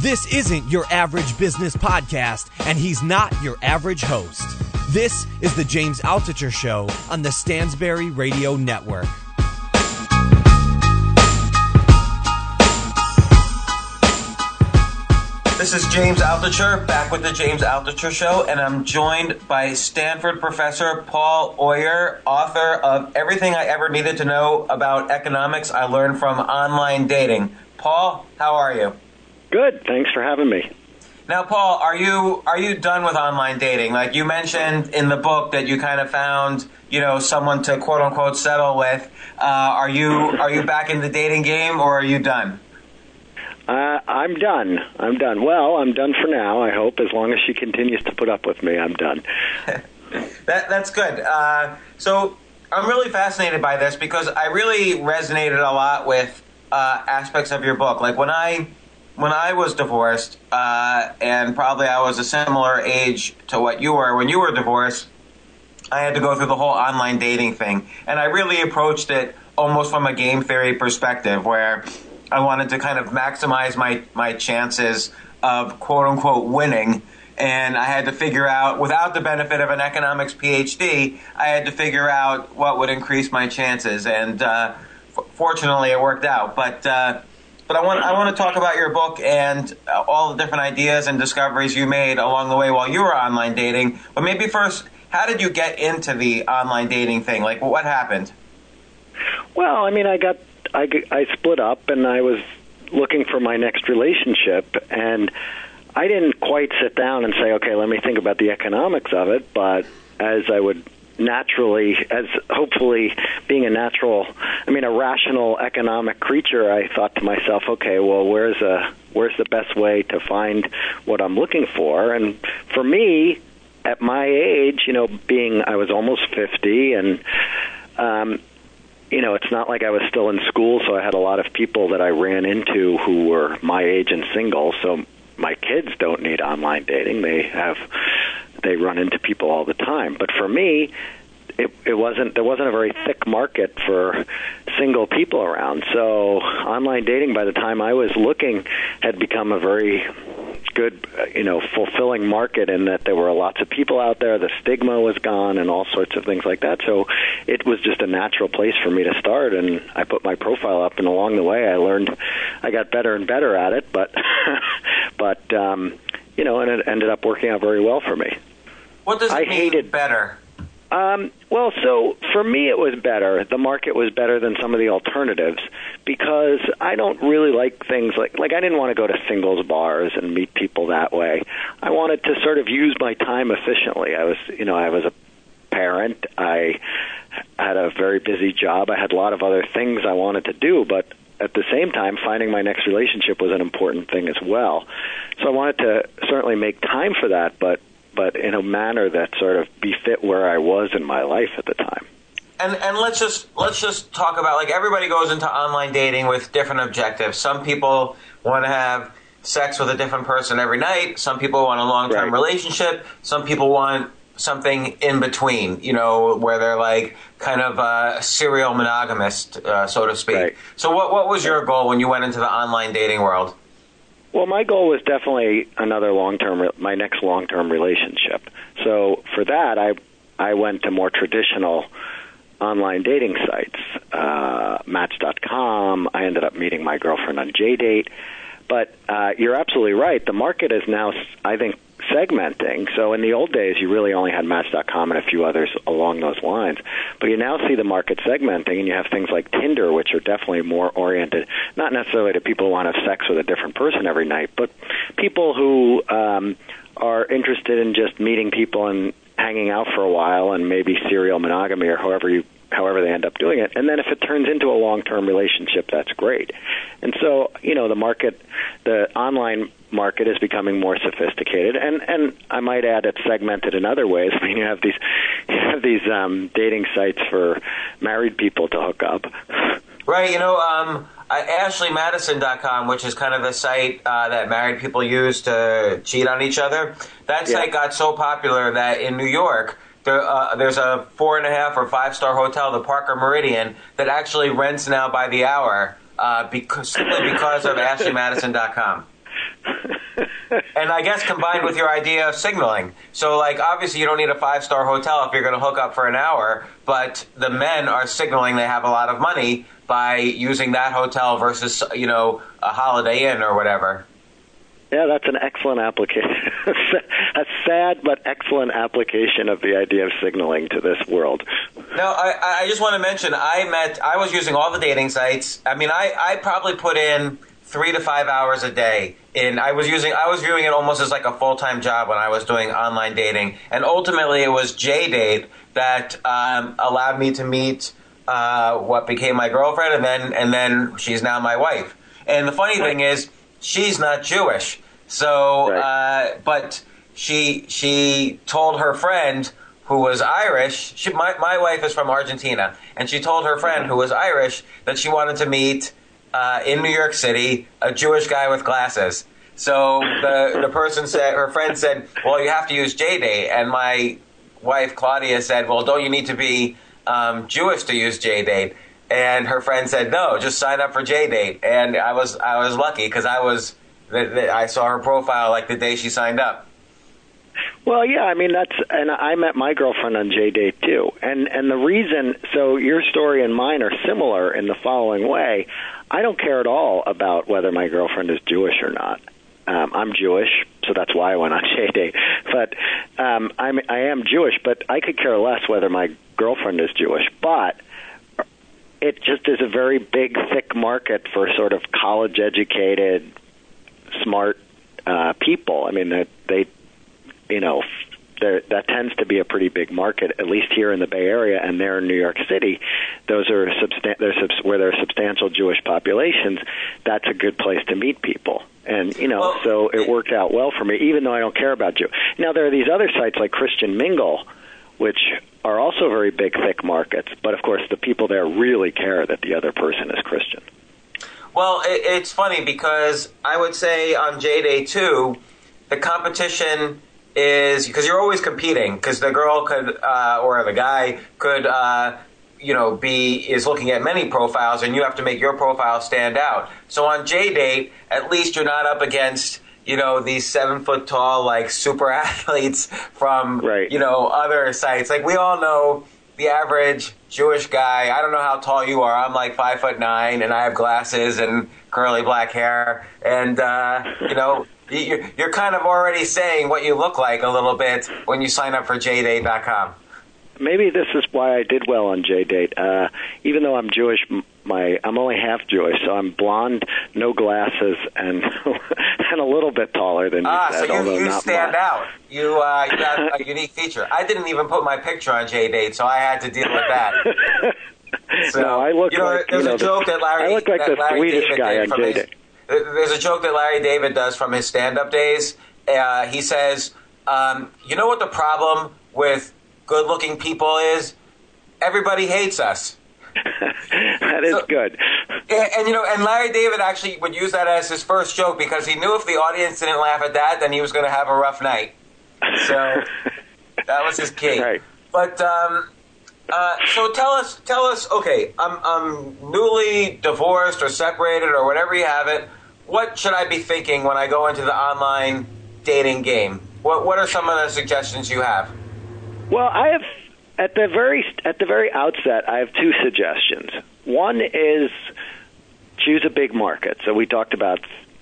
This isn't your average business podcast, and he's not your average host. This is the James Altucher Show on the Stansberry Radio Network. This is James Altucher, back with the James Altucher Show, and I'm joined by Stanford professor Paul Oyer, author of Everything I Ever Needed to Know About Economics I Learned from Online Dating. Paul, how are you? Good. Thanks for having me. Now, Paul, are you done with online dating? Like you mentioned in the book that you kind of found, someone to quote unquote settle with. Are you back in the dating game, or are you done? I'm done. Well, I'm done for now. I hope, as long as she continues to put up with me, I'm done. That's good. So I'm really fascinated by this because I really resonated a lot with aspects of your book. Like when I was divorced, and probably I was a similar age to what you were when you were divorced, I had to go through the whole online dating thing. And I really approached it almost from a game theory perspective, where I wanted to kind of maximize my chances of quote-unquote winning. And I had to figure out, without the benefit of an economics PhD, I had to figure out what would increase my chances. And fortunately, it worked out. But I want to talk about your book and all the different ideas and discoveries you made along the way while you were online dating. But maybe first, how did you get into the online dating thing? Like, what happened? Well, I mean, I split up, and I was looking for my next relationship, and I didn't quite sit down and say, okay, let me think about the economics of it. But as I would naturally, as hopefully being a rational economic creature, I thought to myself, okay, well, where's the best way to find what I'm looking for? And for me, at my age, I was almost 50, and it's not like I was still in school, so I had a lot of people that I ran into who were my age and single. So my kids don't need online dating. They run into people all the time. But for me, there wasn't a very thick market for single people around. So online dating, by the time I was looking, had become a very good, fulfilling market, in that there were lots of people out there. The stigma was gone and all sorts of things like that. So it was just a natural place for me to start. And I put my profile up, and along the way I got better and better at it. But, and it ended up working out very well for me. What does it mean, better? Well, so for me it was better. The market was better than some of the alternatives, because I don't really like things like I didn't want to go to singles bars and meet people that way. I wanted to sort of use my time efficiently. I was a parent. I had a very busy job. I had a lot of other things I wanted to do, but at the same time, finding my next relationship was an important thing as well. So I wanted to certainly make time for that, but in a manner that sort of befit where I was in my life at the time. And let's just talk about, like, everybody goes into online dating with different objectives. Some people want to have sex with a different person every night. Some people want a long-term relationship. Some people want something in between, where they're like kind of a serial monogamist, so to speak. Right. So what was your goal when you went into the online dating world? Well, my goal was definitely my next long-term relationship. So for that, I went to more traditional online dating sites, Match.com. I ended up meeting my girlfriend on JDate. But you're absolutely right. The market is now, I think, segmenting. So in the old days, you really only had Match.com and a few others along those lines. But you now see the market segmenting, and you have things like Tinder, which are definitely more oriented, not necessarily to people who want to have sex with a different person every night, but people who are interested in just meeting people and hanging out for a while and maybe serial monogamy or however they end up doing it. And then if it turns into a long-term relationship, that's great. And so, you know, the online market is becoming more sophisticated. And I might add it's segmented in other ways. I mean, you have these dating sites for married people to hook up. Right. You know, AshleyMadison.com, which is kind of a site that married people use to cheat on each other. That site got so popular that in New York, there's a 4.5 or 5-star hotel, the Parker Meridian, that actually rents now by the hour because of AshleyMadison.com. And I guess combined with your idea of signaling. So, like, obviously you don't need a 5-star hotel if you're going to hook up for an hour, but the men are signaling they have a lot of money by using that hotel versus, you know, a Holiday Inn or whatever. Yeah, that's an excellent application. A sad but excellent application of the idea of signaling to this world. Now, I just want to mention, I was using all the dating sites. I mean, I probably put in 3 to 5 hours a day, and I was viewing it almost as like a full-time job when I was doing online dating. And ultimately, it was JDate that allowed me to meet what became my girlfriend, and then she's now my wife. And the funny thing is, she's not Jewish, so but she told her friend who was Irish. My wife is from Argentina, and she told her friend who was Irish that she wanted to meet in New York City a Jewish guy with glasses. So the person said, her friend said, "Well, you have to use JDate," and my wife Claudia said, "Well, don't you need to be Jewish to use JDate?" And her friend said, "No, just sign up for JDate." And I was lucky because I saw her profile like the day she signed up. Well, yeah, I mean and I met my girlfriend on JDate too. And the reason, so your story and mine are similar in the following way. I don't care at all about whether my girlfriend is Jewish or not. I'm Jewish, so that's why I went on JDate. But I am Jewish, but I could care less whether my girlfriend is Jewish. But it just is a very big, thick market for sort of college-educated, smart people. I mean, that tends to be a pretty big market, at least here in the Bay Area and there in New York City. Those are where there are substantial Jewish populations. That's a good place to meet people. And, you know, so it worked out well for me, even though I don't care about Jew. Now, there are these other sites like Christian Mingle, which are also very big, thick markets. But, of course, the people there really care that the other person is Christian. Well, it's funny because I would say on JDate, too, the competition is – because you're always competing because the girl could or the guy could, is looking at many profiles and you have to make your profile stand out. So on JDate, at least you're not up against – you know, these 7-foot-tall, like, super athletes from, other sites. Like, we all know the average Jewish guy. I don't know how tall you are. I'm, like, 5'9", and I have glasses and curly black hair. And, you're kind of already saying what you look like a little bit when you sign up for JDate.com. Maybe this is why I did well on JDate. Even though I'm Jewish, I'm only half Jewish, so I'm blonde, no glasses, and and a little bit taller than you. So you stand out. You have a unique feature. I didn't even put my picture on JDate, so I had to deal with that. So no, I look there's a joke that Larry David does from his stand-up days. He says, "You know what the problem with good-looking people is? Everybody hates us." That is good. And Larry David actually would use that as his first joke because he knew if the audience didn't laugh at that, then he was going to have a rough night. So that was his key. Right. But so tell us. Okay, I'm newly divorced or separated or whatever you have it. What should I be thinking when I go into the online dating game? What are some of the suggestions you have? Well, I have At the very outset, I have two suggestions. One is choose a big market. So we talked about,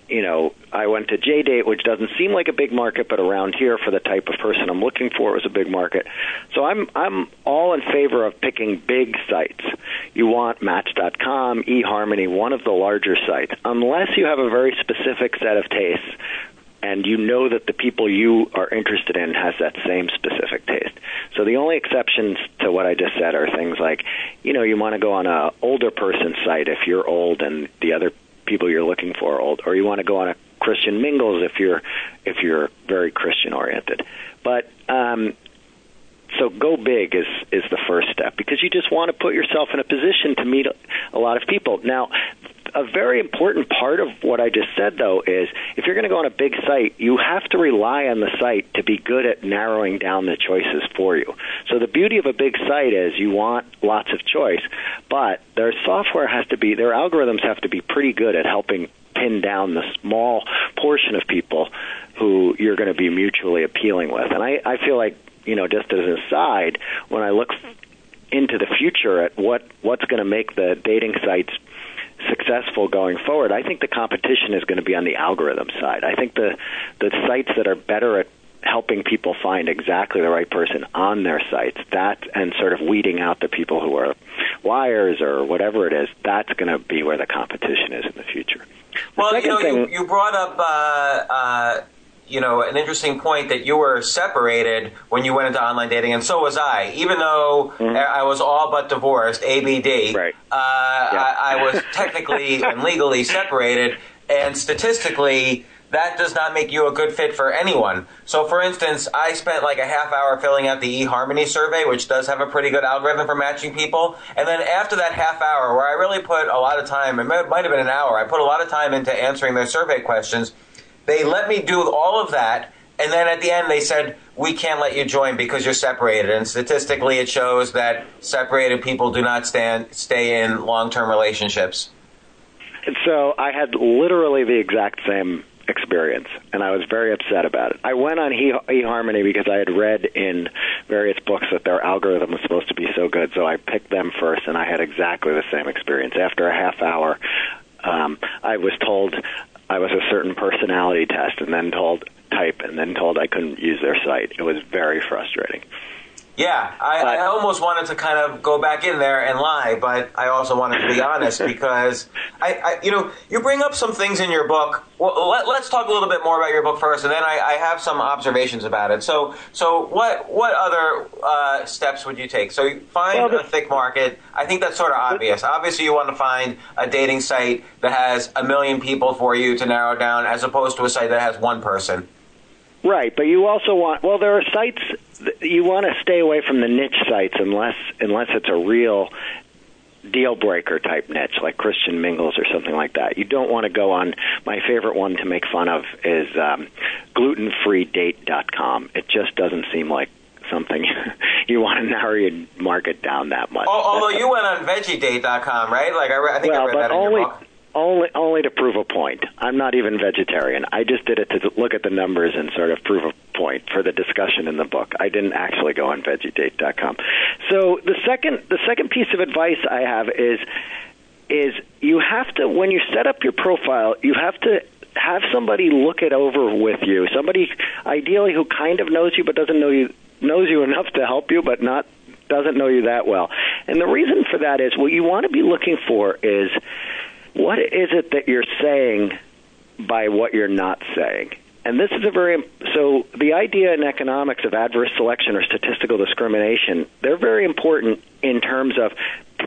you know, I went to JDate, which doesn't seem like a big market, but around here for the type of person I'm looking for, it was a big market. So I'm all in favor of picking big sites. You want Match.com, eHarmony, one of the larger sites, unless you have a very specific set of tastes and you know that the people you are interested in has that same specific taste. So the only exceptions to what I just said are things like, you know, you want to go on an older person's site if you're old and the other people you're looking for are old, or you want to go on a Christian Mingles if you're very Christian oriented. But so go big is the first step, because you just want to put yourself in a position to meet a lot of people. Now, a very important part of what I just said, though, is if you're going to go on a big site, you have to rely on the site to be good at narrowing down the choices for you. So the beauty of a big site is you want lots of choice, but their software has to be, their algorithms have to be pretty good at helping pin down the small portion of people who you're going to be mutually appealing with. And I feel like, you know, just as an aside, when I look into the future at what's going to make the dating sites successful going forward, I think the competition is going to be on the algorithm side. I think the sites that are better at helping people find exactly the right person on their sites, that and sort of weeding out the people who are liars or whatever it is, that's going to be where the competition is in the future. Well, you know, you brought up you know, an interesting point that you were separated when you went into online dating, and so was I. Even though I was all but divorced, ABD, right. I was technically and legally separated, and statistically, that does not make you a good fit for anyone. So, for instance, I spent like a half hour filling out the eHarmony survey, which does have a pretty good algorithm for matching people. And then after that half hour, where I really put a lot of time, it might have been an hour, I put a lot of time into answering their survey questions. They let me do all of that, and then at the end they said, we can't let you join because you're separated. And statistically it shows that separated people do not stay in long-term relationships. And so I had literally the exact same experience, and I was very upset about it. I went on eHarmony because I had read in various books that their algorithm was supposed to be so good, so I picked them first, and I had exactly the same experience. After a half hour, I was told I was a certain personality test and then told I couldn't use their site. It was very frustrating. Yeah, I almost wanted to kind of go back in there and lie, but I also wanted to be honest because, I you know, you bring up some things in your book. Well, let's talk a little bit more about your book first, and then I have some observations about it. So what other steps would you take? So find a thick market. I think that's sort of obvious. Obviously, you want to find a dating site that has 1 million people for you to narrow down as opposed to a site that has one person. Right, but you also want – well, there are sites – you want to stay away from the niche sites unless it's a real deal-breaker type niche, like Christian Mingles or something like that. You don't want to go on – my favorite one to make fun of is glutenfreedate.com. It just doesn't seem like something you want to narrow your market down that much. Although you went on VeggieDate.com, right? Like I read that in your book. Only to prove a point. I'm not even vegetarian. I just did it to look at the numbers and sort of prove a point for the discussion in the book. I didn't actually go on VeggieDate.com. So the second piece of advice I have is you have to, when you set up your profile, you have to have somebody look it over with you. Somebody ideally who kind of knows you but doesn't know you, knows you enough to help you but not doesn't know you that well. And the reason for that is what you want to be looking for is what is it that you're saying by what you're not saying? And this is so the idea in economics of adverse selection or statistical discrimination, they're very important in terms of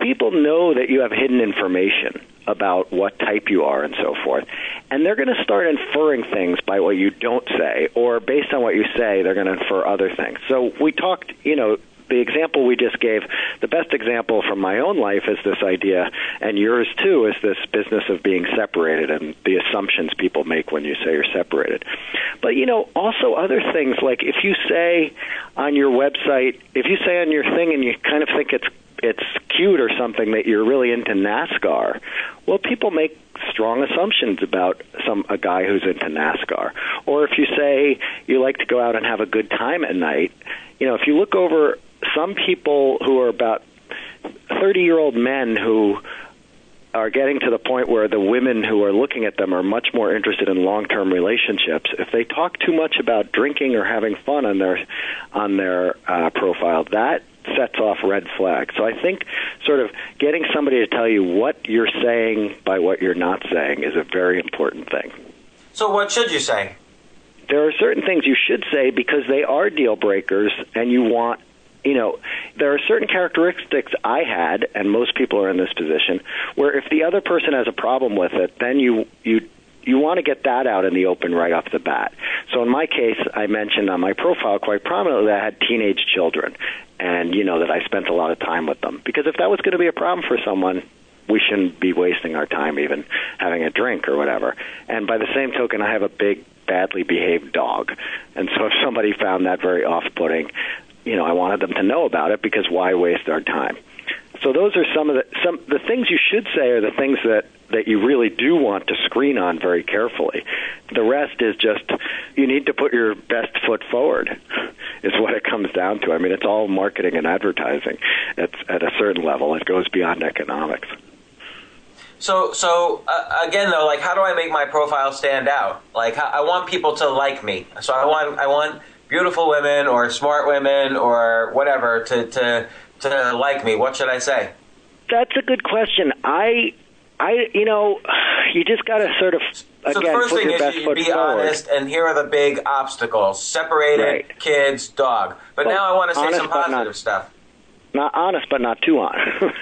people know that you have hidden information about what type you are and so forth. And they're going to start inferring things by what you don't say, or based on what you say, they're going to infer other things. So we talked, you know, the example we just gave, the best example from my own life is this idea, and yours too, is this business of being separated and the assumptions people make when you say you're separated. But, you know, also other things, like if you say on your website, if you say on your thing and you kind of think it's cute or something that you're really into NASCAR, well, people make strong assumptions about a guy who's into NASCAR. Or if you say you like to go out and have a good time at night, you know, if you look over some people who are about 30-year-old men who are getting to the point where the women who are looking at them are much more interested in long-term relationships. If they talk too much about drinking or having fun on their profile, that sets off red flags. So I think sort of getting somebody to tell you what you're saying by what you're not saying is a very important thing. So what should you say? There are certain things you should say because they are deal breakers, and you want, you know, there are certain characteristics I had, and most people are in this position, where if the other person has a problem with it, then you want to get that out in the open right off the bat. So in my case, I mentioned on my profile quite prominently that I had teenage children, and, you know, that I spent a lot of time with them. Because if that was going to be a problem for someone, we shouldn't be wasting our time even having a drink or whatever. And by the same token, I have a big, badly behaved dog. And so if somebody found that very off-putting, you know, I wanted them to know about it, because why waste our time? So those are some of the things you should say are the things that you really do want to screen on very carefully. The rest is just, you need to put your best foot forward is what it comes down to. I mean, it's all marketing and advertising. It's at a certain level. It goes beyond economics. So again, though, like, how do I make my profile stand out? Like, I want people to like me. So I want beautiful women or smart women or whatever to like me. What should I say? That's a good question. I you know, you just got to sort of, again, the first thing is you be honest, and here are the big obstacles: separated, right, kids, dog. But now I want to say some positive stuff. Not honest, but not too honest.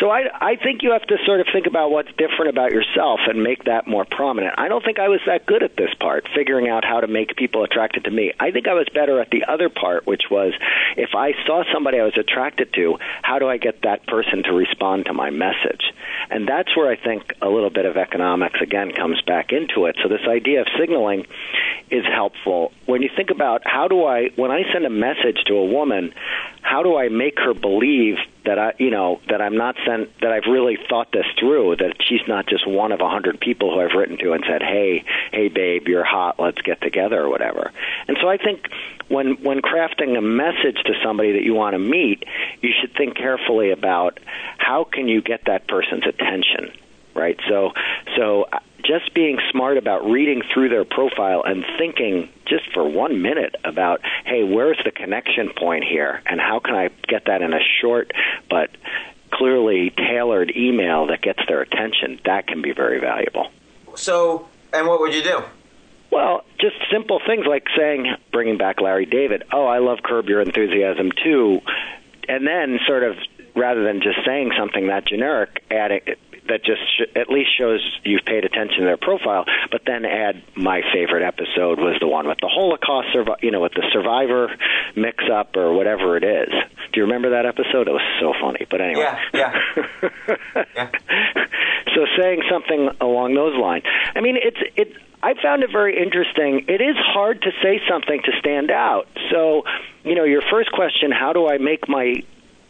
So I think you have to sort of think about what's different about yourself and make that more prominent. I don't think I was that good at this part, figuring out how to make people attracted to me. I think I was better at the other part, which was, if I saw somebody I was attracted to, how do I get that person to respond to my message? And that's where I think a little bit of economics, again, comes back into it. So this idea of signaling is helpful. When you think about when I send a message to a woman, how do I make her believe that that I've really thought this through, that she's not just one of 100 people who I've written to and said, hey babe, you're hot, let's get together or whatever. And so I think when crafting a message to somebody that you want to meet, you should think carefully about how can you get that person's attention, right? So just being smart about reading through their profile and thinking just for 1 minute about, hey, where's the connection point here, and how can I get that in a short but clearly tailored email that gets their attention, that can be very valuable. So, and what would you do? Well, just simple things like saying, bringing back Larry David, oh, I love Curb Your Enthusiasm too, and then sort of, rather than just saying something that generic, adding that just at least shows you've paid attention to their profile, but then add, my favorite episode was the one with the Holocaust, with the survivor mix-up or whatever it is. Do you remember that episode? It was so funny, but anyway. Yeah. Yeah. So saying something along those lines. I mean, I found it very interesting. It is hard to say something to stand out. So, you know, your first question, how do I make my...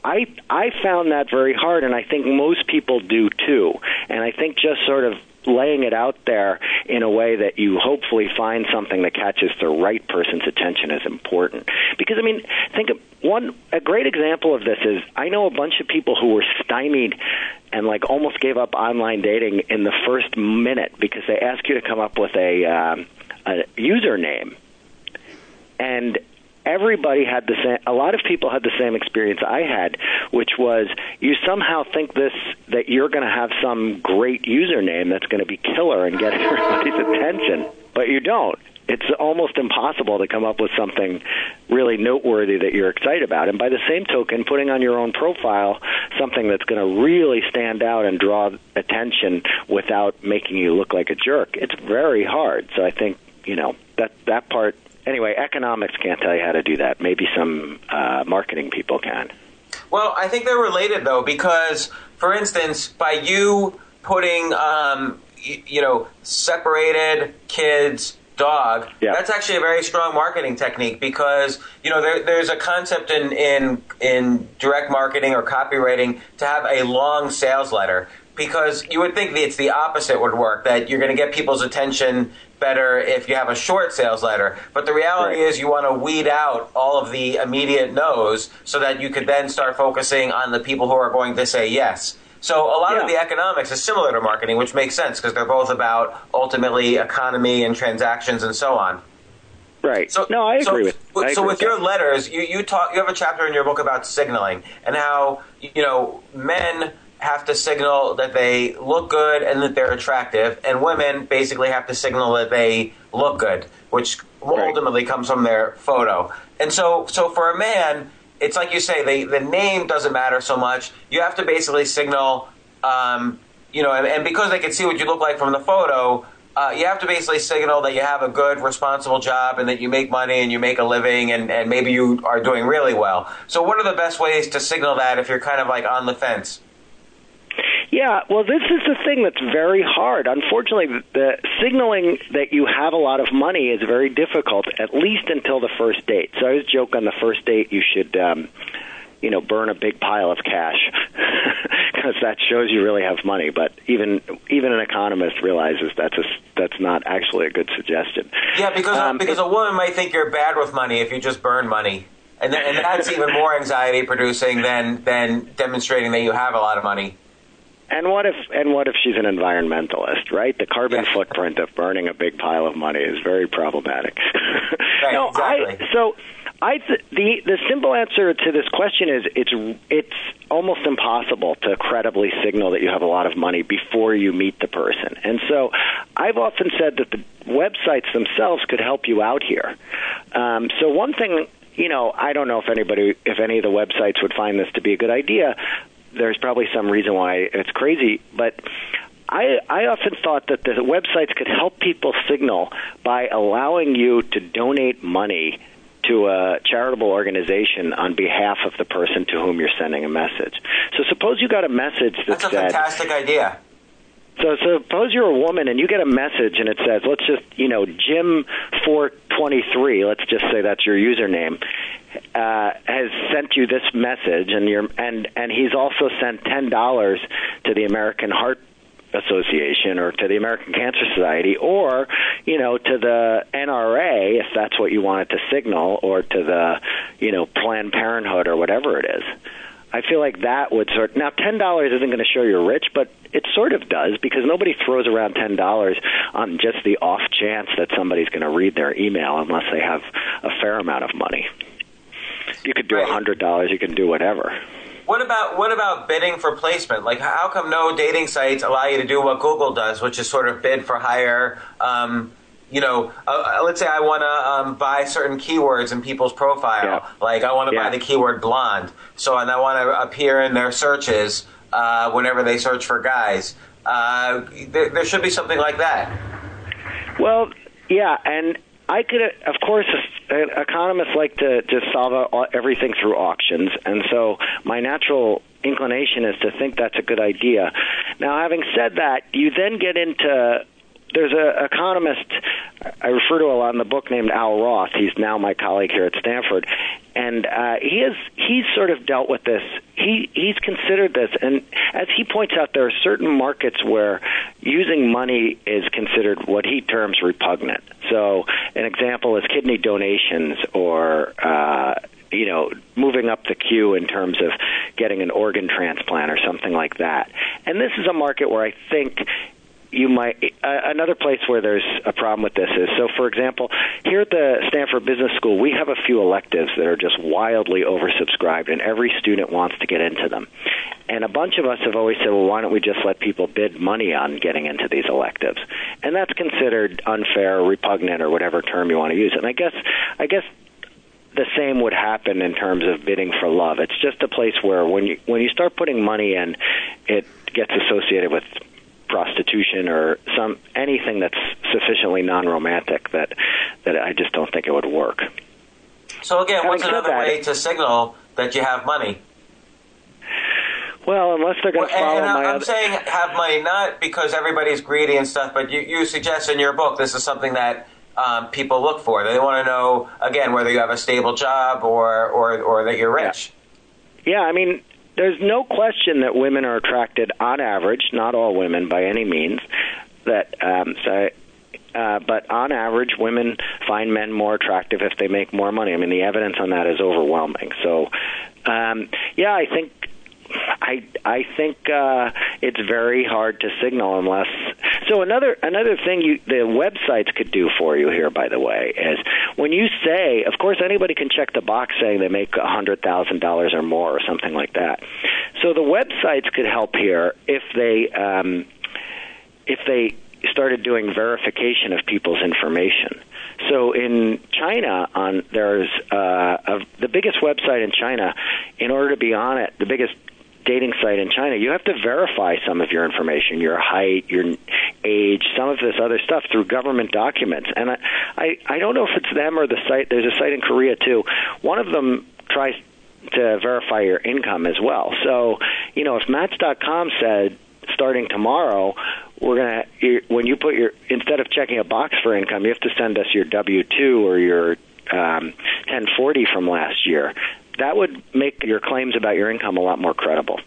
I found that very hard, and I think most people do too. And I think just sort of laying it out there in a way that you hopefully find something that catches the right person's attention is important. Because, I mean, think of a great example of this is, I know a bunch of people who were stymied and like almost gave up online dating in the first minute because they ask you to come up with a username. And everybody had a lot of people had the same experience I had, which was you somehow think that you're going to have some great username that's going to be killer and get everybody's attention, but you don't. It's almost impossible to come up with something really noteworthy that you're excited about. And by the same token, putting on your own profile something that's going to really stand out and draw attention without making you look like a jerk, it's very hard. So I think, you know, that part. Anyway, economics can't tell you how to do that. Maybe some marketing people can. Well, I think they're related, though, because, for instance, by you putting, separated, kids, dog, that's actually a very strong marketing technique because, you know, there's a concept in direct marketing or copywriting to have a long sales letter. because you would think that it's the opposite would work, that you're going to get people's attention better if you have a short sales letter. But the reality is you want to weed out all of the immediate no's so that you could then start focusing on the people who are going to say yes. So a lot of the economics is similar to marketing, which makes sense because they're both about ultimately economy and transactions and so on. Right. So, no, I agree with you. So with your letters, you have a chapter in your book about signaling and how, you know, men have to signal that they look good and that they're attractive, and women basically have to signal that they look good, which ultimately comes from their photo. And so for a man, it's like you say, the name doesn't matter so much. You have to basically signal, you know, and because they can see what you look like from the photo, you have to basically signal that you have a good, responsible job and that you make money and you make a living and maybe you are doing really well. So what are the best ways to signal that if you're kind of like on the fence? Yeah, well, this is the thing that's very hard. Unfortunately, the signaling that you have a lot of money is very difficult, at least until the first date. So I always joke on the first date you should, you know, burn a big pile of cash because that shows you really have money. But even an economist realizes that's not actually a good suggestion. Yeah, because a woman might think you're bad with money if you just burn money. And that's even more anxiety-producing than demonstrating that you have a lot of money. And what if she's an environmentalist, right? The carbon footprint of burning a big pile of money is very problematic. Right, no, exactly. The simple answer to this question is it's almost impossible to credibly signal that you have a lot of money before you meet the person. And so I've often said that the websites themselves could help you out here. So one thing, you know, I don't know if any of the websites would find this to be a good idea. There's probably some reason why it's crazy, but I often thought that the websites could help people signal by allowing you to donate money to a charitable organization on behalf of the person to whom you're sending a message. So suppose you got a message that said... That's a fantastic idea. So suppose you're a woman and you get a message and it says, let's just, you know, Jim 423, let's just say that's your username, has sent you this message and he's also sent $10 to the American Heart Association or to the American Cancer Society or, you know, to the NRA if that's what you wanted to signal or to the, you know, Planned Parenthood or whatever it is. I feel like that would now $10 isn't going to show you're rich, but it sort of does because nobody throws around $10 on just the off chance that somebody's going to read their email unless they have a fair amount of money. You could do $100, you can do whatever. What about bidding for placement? Like, how come no dating sites allow you to do what Google does, which is sort of bid for higher? You know, let's say I want to buy certain keywords in people's profile. Yeah. Like I want to buy the keyword blonde. So, and I want to appear in their searches whenever they search for guys. There should be something like that. Well, yeah, and I could, of course, economists like to just solve everything through auctions. And so my natural inclination is to think that's a good idea. Now, having said that, you then get into... There's an economist I refer to a lot in the book named Al Roth. He's now my colleague here at Stanford. And he's sort of dealt with this. He's considered this. And as he points out, there are certain markets where using money is considered what he terms repugnant. So an example is kidney donations or, you know, moving up the queue in terms of getting an organ transplant or something like that. And this is a market where I think... You might another place where there's a problem with this is, so for example, here at the Stanford Business School, we have a few electives that are just wildly oversubscribed, and every student wants to get into them. And a bunch of us have always said, well, why don't we just let people bid money on getting into these electives? And that's considered unfair or repugnant or whatever term you want to use. And I guess the same would happen in terms of bidding for love. It's just a place where when you start putting money in, it gets associated with prostitution or anything that's sufficiently non-romantic that I just don't think it would work. So again, what's another way to signal that you have money? Well, unless they're going to follow my... I'm saying have money, not because everybody's greedy and stuff, but you suggest in your book this is something that people look for. They want to know, again, whether you have a stable job or that you're rich. Yeah, I mean... There's no question that women are attracted, on average, not all women by any means, but on average, women find men more attractive if they make more money. I mean, the evidence on that is overwhelming. So, I think it's very hard to signal unless. So another thing the websites could do for you here, by the way, is when you say, of course, anybody can check the box saying they make $100,000 or more or something like that. So the websites could help here if they started doing verification of people's information. So in China, the biggest website in China, in order to be on it, the biggest dating site in China, you have to verify some of your information, your height, your age, some of this other stuff through government documents. And I don't know if it's them or the site. There's a site in Korea, too. One of them tries to verify your income as well. So, you know, if Match.com said, starting tomorrow, instead of checking a box for income, you have to send us your W-2 or your 1040 from last year. That would make your claims about your income a lot more credible.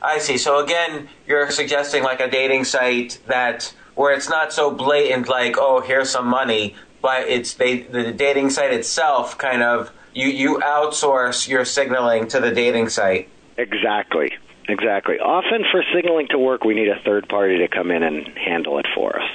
I see. So again, you're suggesting like a dating site that where it's not so blatant, like, oh, here's some money, but it's the dating site itself kind of you outsource your signaling to the dating site. Exactly. Exactly. Often for signaling to work, we need a third party to come in and handle it for us.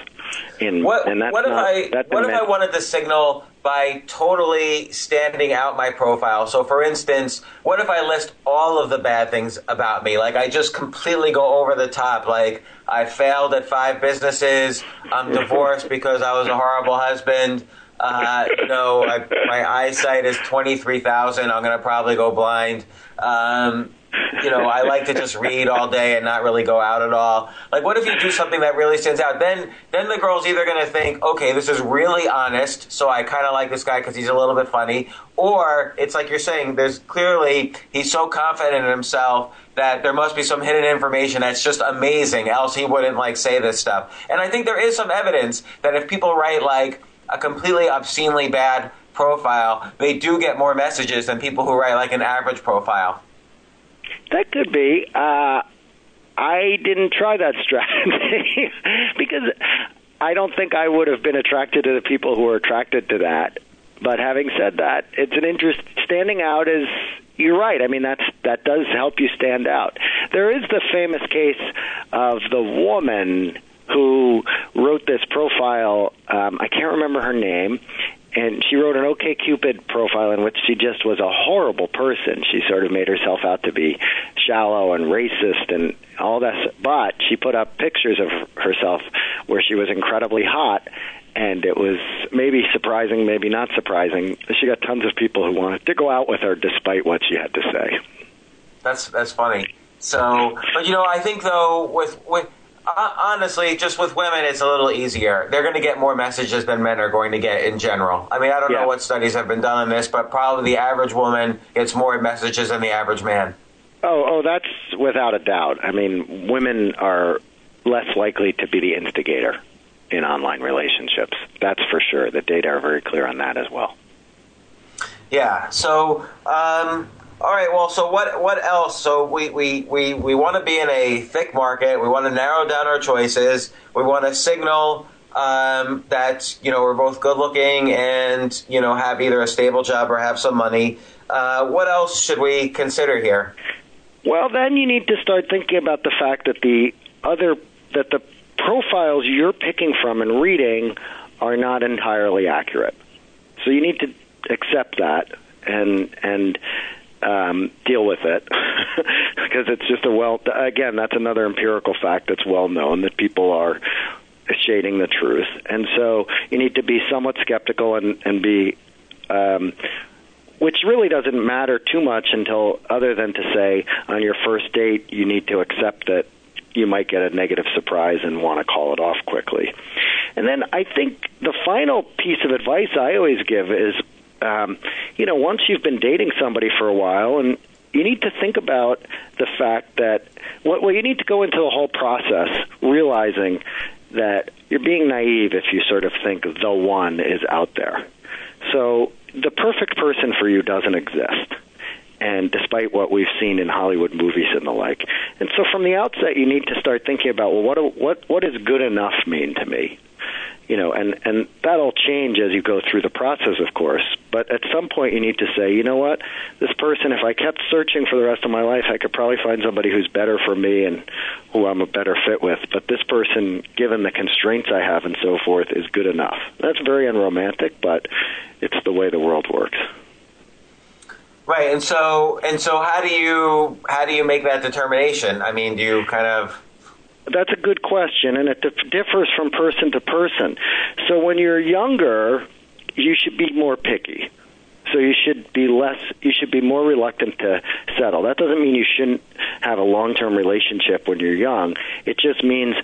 What if I wanted to signal by totally standing out my profile? So, for instance, what if I list all of the bad things about me? Like, I just completely go over the top. Like, I failed at 5 businesses. I'm divorced because I was a horrible husband. My eyesight is 23,000. I'm going to probably go blind. I like to just read all day and not really go out at all. Like, what if you do something that really stands out? Then the girl's either going to think, okay, this is really honest, so I kind of like this guy because he's a little bit funny. Or it's like you're saying, there's clearly he's so confident in himself that there must be some hidden information that's just amazing, else he wouldn't, like, say this stuff. And I think there is some evidence that if people write, like, a completely obscenely bad profile, they do get more messages than people who write, like, an average profile. That could be. I didn't try that strategy because I don't think I would have been attracted to the people who are attracted to that. But having said that, it's an interest. Standing out is, you're right. I mean, that does help you stand out. There is the famous case of the woman who wrote this profile. I can't remember her name. And she wrote an OKCupid profile in which she just was a horrible person. She sort of made herself out to be shallow and racist and all that. But she put up pictures of herself where she was incredibly hot, and it was maybe surprising, maybe not surprising. She got tons of people who wanted to go out with her despite what she had to say. That's funny. So, but I think though with honestly, just with women, it's a little easier. They're going to get more messages than men are going to get in general. I mean, I don't know what studies have been done on this, but probably the average woman gets more messages than the average man. Oh, that's without a doubt. I mean, women are less likely to be the instigator in online relationships. That's for sure. The data are very clear on that as well. Yeah. So, all right, well, so what else? So we want to be in a thick market. We want to narrow down our choices. We want to signal that, we're both good-looking and, have either a stable job or have some money. What else should we consider here? Well, then you need to start thinking about the fact that the profiles you're picking from and reading are not entirely accurate. So you need to accept that and deal with it because it's just again, that's another empirical fact that's well known that people are shading the truth. And so you need to be somewhat skeptical and be, which really doesn't matter too much until other than to say on your first date, you need to accept that you might get a negative surprise and want to call it off quickly. And then I think the final piece of advice I always give is, once you've been dating somebody for a while, and you need to think about the fact that, you need to go into the whole process realizing that you're being naive if you sort of think the one is out there. So the perfect person for you doesn't exist. and despite what we've seen in Hollywood movies and the like. And so from the outset, you need to start thinking about, well, what does good enough mean to me? You know, and that'll change as you go through the process, of course. But at some point, you need to say, you know what, this person, if I kept searching for the rest of my life, I could probably find somebody who's better for me and who I'm a better fit with. But this person, given the constraints I have and so forth, is good enough. That's very unromantic, but it's the way the world works. Right, and so how do you make that determination? I mean, do you kind of... That's a good question, and it differs from person to person. So when you're younger, you should be more picky. So you should be more reluctant to settle. That doesn't mean you shouldn't have a long-term relationship when you're young. It just means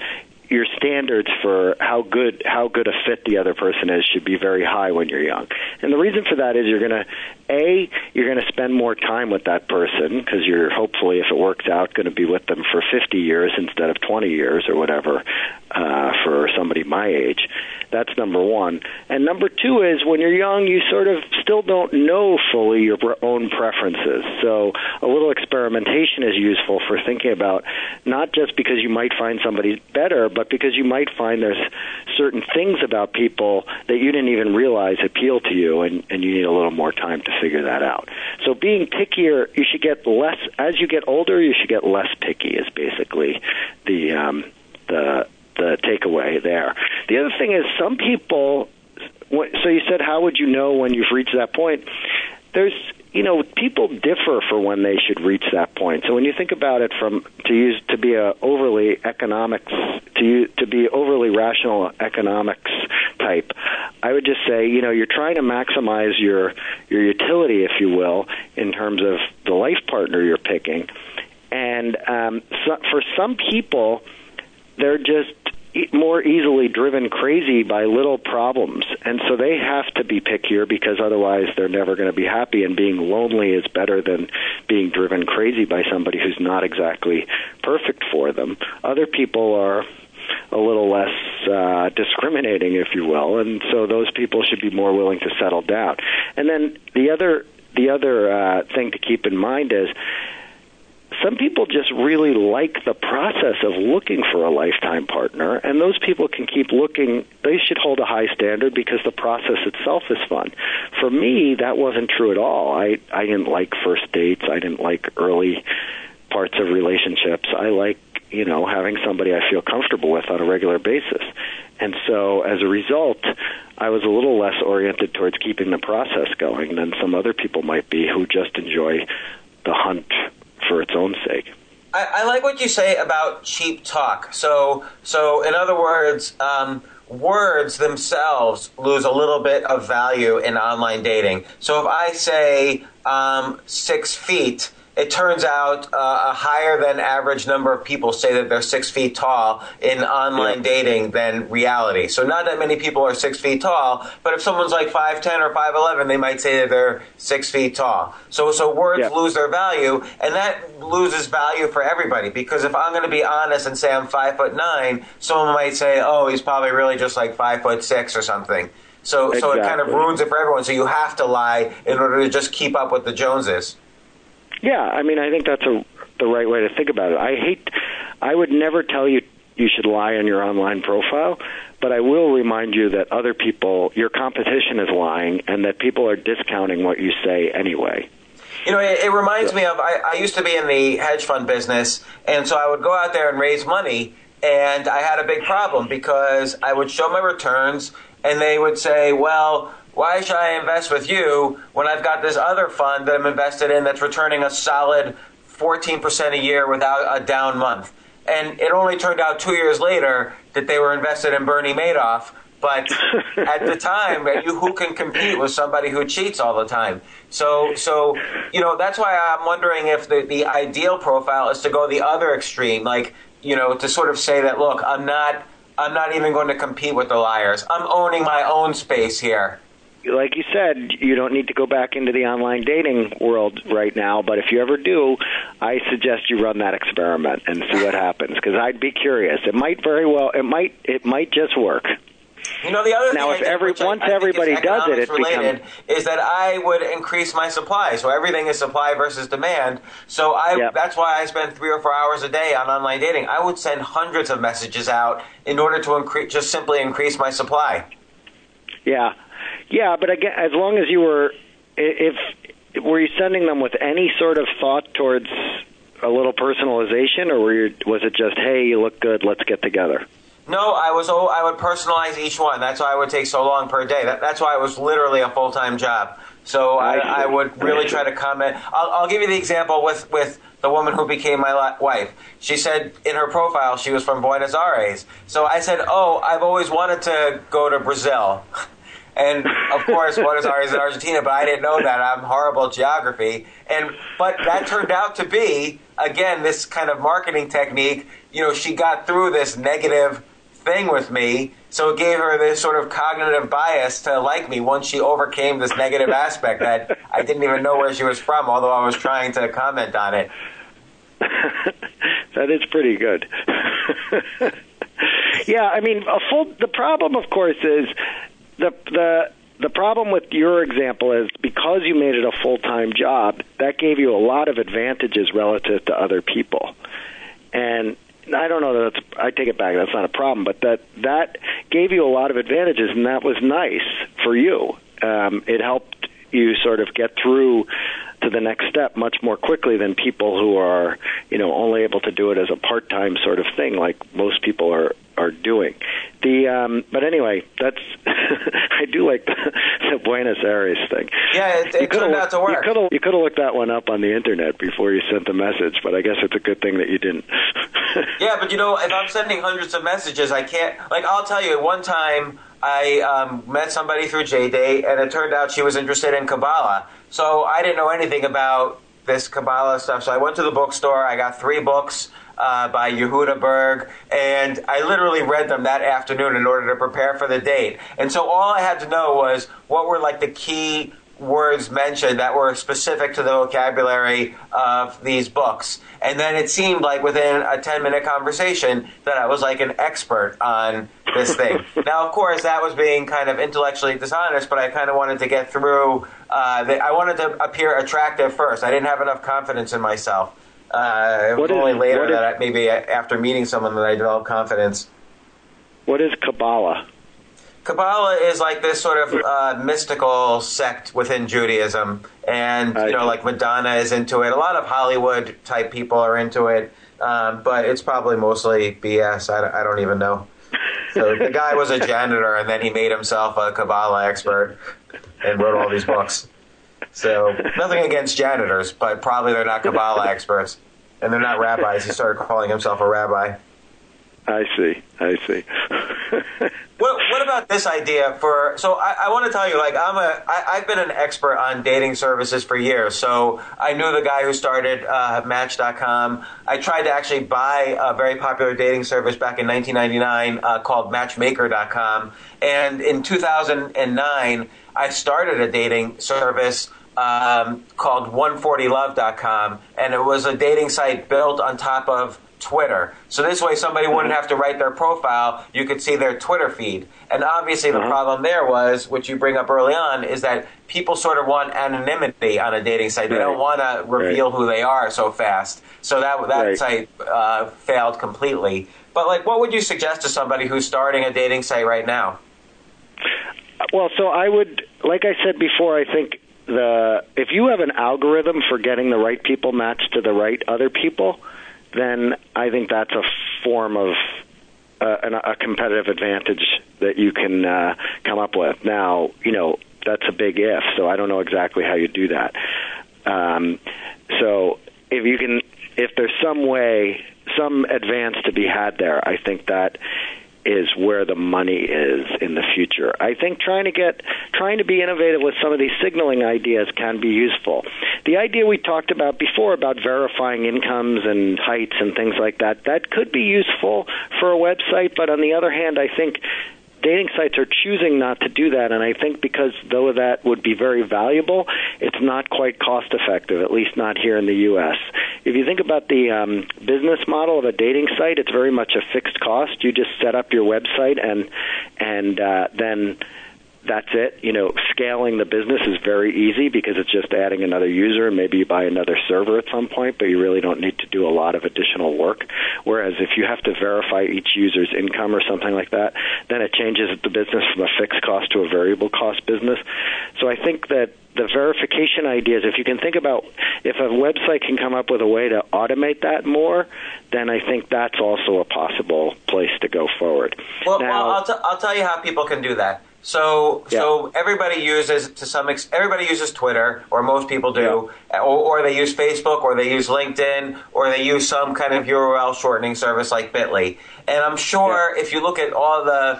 your standards for how good a fit the other person is should be very high when you're young. And the reason for that is you're going to spend more time with that person because you're hopefully, if it works out, going to be with them for 50 years instead of 20 years or whatever for somebody my age. That's number one. And number two is when you're young, you sort of still don't know fully your own preferences. So a little experimentation is useful for thinking about not just because you might find somebody better, but because you might find there's certain things about people that you didn't even realize appeal to you, and you need a little more time to figure that out. So being pickier, you should get less, as you get older, you should get less picky is basically the takeaway there. The other thing is some people, so you said, how would you know when you've reached that point? There's, you know, people differ for when they should reach that point. So when you think about it to be overly rational economics type, I would just say, you know, you're trying to maximize your utility, if you will, in terms of the life partner you're picking. And so for some people, they're just more easily driven crazy by little problems. And so they have to be pickier because otherwise they're never going to be happy, and being lonely is better than being driven crazy by somebody who's not exactly perfect for them. Other people are a little less discriminating, if you will, and so those people should be more willing to settle down. And then the other thing to keep in mind is some people just really like the process of looking for a lifetime partner, and those people can keep looking. They should hold a high standard because the process itself is fun. For me, that wasn't true at all. I didn't like first dates. I didn't like early parts of relationships. I like, you know, having somebody I feel comfortable with on a regular basis. And so as a result, I was a little less oriented towards keeping the process going than some other people might be who just enjoy the hunt for its own sake. I like what you say about cheap talk. So in other words, words themselves lose a little bit of value in online dating. So if I say 6 feet, it turns out a higher than average number of people say that they're 6 feet tall in online dating than reality. So not that many people are 6 feet tall, but if someone's like 5'10" or 5'11", they might say that they're 6 feet tall. So words lose their value, and that loses value for everybody, because if I'm going to be honest and say I'm 5'9", someone might say, oh, he's probably really just like 5'6" or something. So it kind of ruins it for everyone. So you have to lie in order to just keep up with the Joneses. Yeah, I mean, I think that's the right way to think about it. I would never tell you you should lie on your online profile, but I will remind you that other people, your competition is lying, and that people are discounting what you say anyway. You know, it reminds me of, I used to be in the hedge fund business, and so I would go out there and raise money, and I had a big problem because I would show my returns, and they would say, well, why should I invest with you when I've got this other fund that I'm invested in that's returning a solid 14% a year without a down month? And it only turned out 2 years later that they were invested in Bernie Madoff. But at the time, who can compete with somebody who cheats all the time? So you know, that's why I'm wondering if the ideal profile is to go the other extreme, like, you know, to sort of say that, look, I'm not even going to compete with the liars. I'm owning my own space here. Like you said, you don't need to go back into the online dating world right now, but if you ever do, I suggest you run that experiment and see what happens, because I'd be curious. It might just work. You know, the other now, thing if I did, every, once I everybody does it, it related, becomes is that I would increase my supply. So everything is supply versus demand. So that's why I spend 3 or 4 hours a day on online dating. I would send hundreds of messages out in order to just simply increase my supply. Yeah, but again, as long as you were you sending them with any sort of thought towards a little personalization, or was it just, hey, you look good, let's get together? No, I would personalize each one. That's why it would take so long per day. That's why it was literally a full-time job. So I would really try to comment. I'll give you the example with the woman who became my wife. She said in her profile she was from Buenos Aires. So I said, oh, I've always wanted to go to Brazil. And, of course, Buenos Aires is in Argentina, but I didn't know that. I'm horrible at geography. But that turned out to be, again, this kind of marketing technique. You know, she got through this negative thing with me, so it gave her this sort of cognitive bias to like me once she overcame this negative aspect that I didn't even know where she was from, although I was trying to comment on it. That is pretty good. Yeah, I mean, the problem, of course, is the problem with your example is because you made it a full-time job, that gave you a lot of advantages relative to other people. And I don't know that I take it back, that's not a problem, but that gave you a lot of advantages, and that was nice for you. It helped you sort of get through to the next step much more quickly than people who are, you know, only able to do it as a part-time sort of thing like most people are doing. But anyway, that's I do like the Buenos Aires thing. Yeah, it turned out to work. You could have looked that one up on the internet before you sent the message, but I guess it's a good thing that you didn't. Yeah, but you know, if I'm sending hundreds of messages, I can't. Like, I'll tell you, one time I met somebody through JDate, and it turned out she was interested in Kabbalah. So I didn't know anything about this Kabbalah stuff. So I went to the bookstore. I got 3 books. By Yehuda Berg, and I literally read them that afternoon in order to prepare for the date. And so all I had to know was what were like the key words mentioned that were specific to the vocabulary of these books. And then it seemed like within a 10-minute conversation that I was like an expert on this thing. Now, of course, that was being kind of intellectually dishonest, but I kind of wanted to get through. I wanted to appear attractive first. I didn't have enough confidence in myself. It was only later that maybe after meeting someone that I developed confidence. What is Kabbalah? Kabbalah is like this sort of mystical sect within Judaism, and you know, like Madonna is into it. A lot of Hollywood type people are into it, but it's probably mostly BS. I don't even know. So the guy was a janitor, and then he made himself a Kabbalah expert and wrote all these books. So nothing against janitors, but probably they're not Kabbalah experts, and they're not rabbis. He started calling himself a rabbi. I see. What about this idea for? So I want to tell you, like I've been an expert on dating services for years. So I knew the guy who started Match.com. I tried to actually buy a very popular dating service back in 1999 called Matchmaker.com, and in 2009. I started a dating service called 140love.com, and it was a dating site built on top of Twitter. So this way somebody wouldn't have to write their profile. You could see their Twitter feed. And obviously the problem there was, which you bring up early on, is that people sort of want anonymity on a dating site. They don't want to reveal who they are so fast. So that site failed completely. But like, what would you suggest to somebody who's starting a dating site right now? Well, so I would, like I said before, I think if you have an algorithm for getting the right people matched to the right other people, then I think that's a form of a competitive advantage that you can come up with. Now, you know, that's a big if, so I don't know exactly how you do that. So if there's some advance to be had there, I think that is where the money is in the future. I think trying to be innovative with some of these signaling ideas can be useful. The idea we talked about before about verifying incomes and heights and things like that, that could be useful for a website, but on the other hand, I think dating sites are choosing not to do that, and I think because though that would be very valuable, it's not quite cost effective, at least not here in the U.S. If you think about the business model of a dating site, it's very much a fixed cost. You just set up your website, and then that's it. You know, scaling the business is very easy because it's just adding another user, and maybe you buy another server at some point, but you really don't need to do a lot of additional work. Whereas if you have to verify each user's income or something like that, then it changes the business from a fixed cost to a variable cost business. So I think that the verification ideas, if you can think about if a website can come up with a way to automate that more, then I think that's also a possible place to go forward. Well, now, I'll tell you how people can do that. So everybody uses everybody uses Twitter, or most people do, or they use Facebook, or they use LinkedIn, or they use some kind of URL shortening service like Bitly. And I'm sure if you look at all the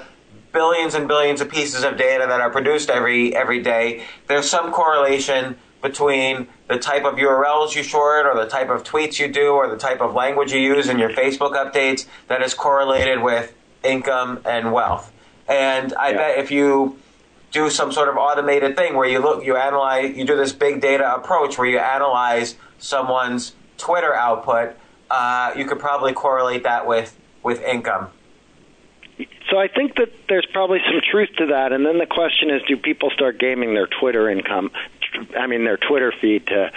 billions and billions of pieces of data that are produced every day, there's some correlation between the type of URLs you short, or the type of tweets you do, or the type of language you use in your Facebook updates that is correlated with income and wealth. And I bet if you do some sort of automated thing where you do this big data approach where you analyze someone's Twitter output, you could probably correlate that with income. So I think that there's probably some truth to that. And then the question is, do people start gaming their Twitter income? I mean, their Twitter feed to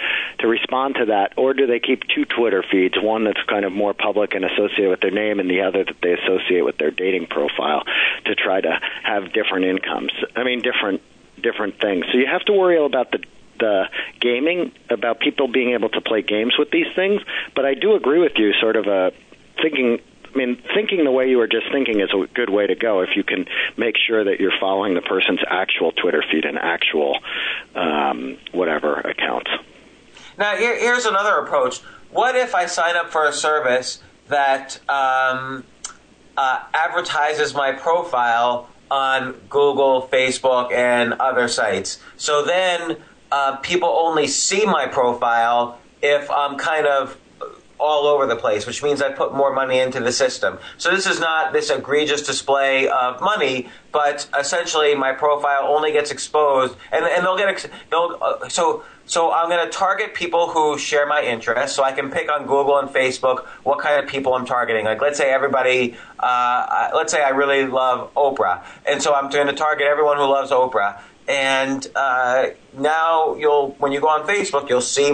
respond to that, or do they keep two Twitter feeds, one that's kind of more public and associated with their name, and the other that they associate with their dating profile to try to have different incomes? I mean, different things. So you have to worry about the gaming, about people being able to play games with these things. But I do agree with you, sort of thinking the way you were just thinking is a good way to go if you can make sure that you're following the person's actual Twitter feed and actual whatever accounts. Now, here's another approach. What if I sign up for a service that advertises my profile on Google, Facebook, and other sites? So then people only see my profile if I'm kind of all over the place, which means I put more money into the system. So this is not this egregious display of money, but essentially my profile only gets exposed, and so I'm going to target people who share my interests. So I can pick on Google and Facebook what kind of people I'm targeting. Like, let's say let's say I really love Oprah, and so I'm going to target everyone who loves Oprah. And now when you go on Facebook, you'll see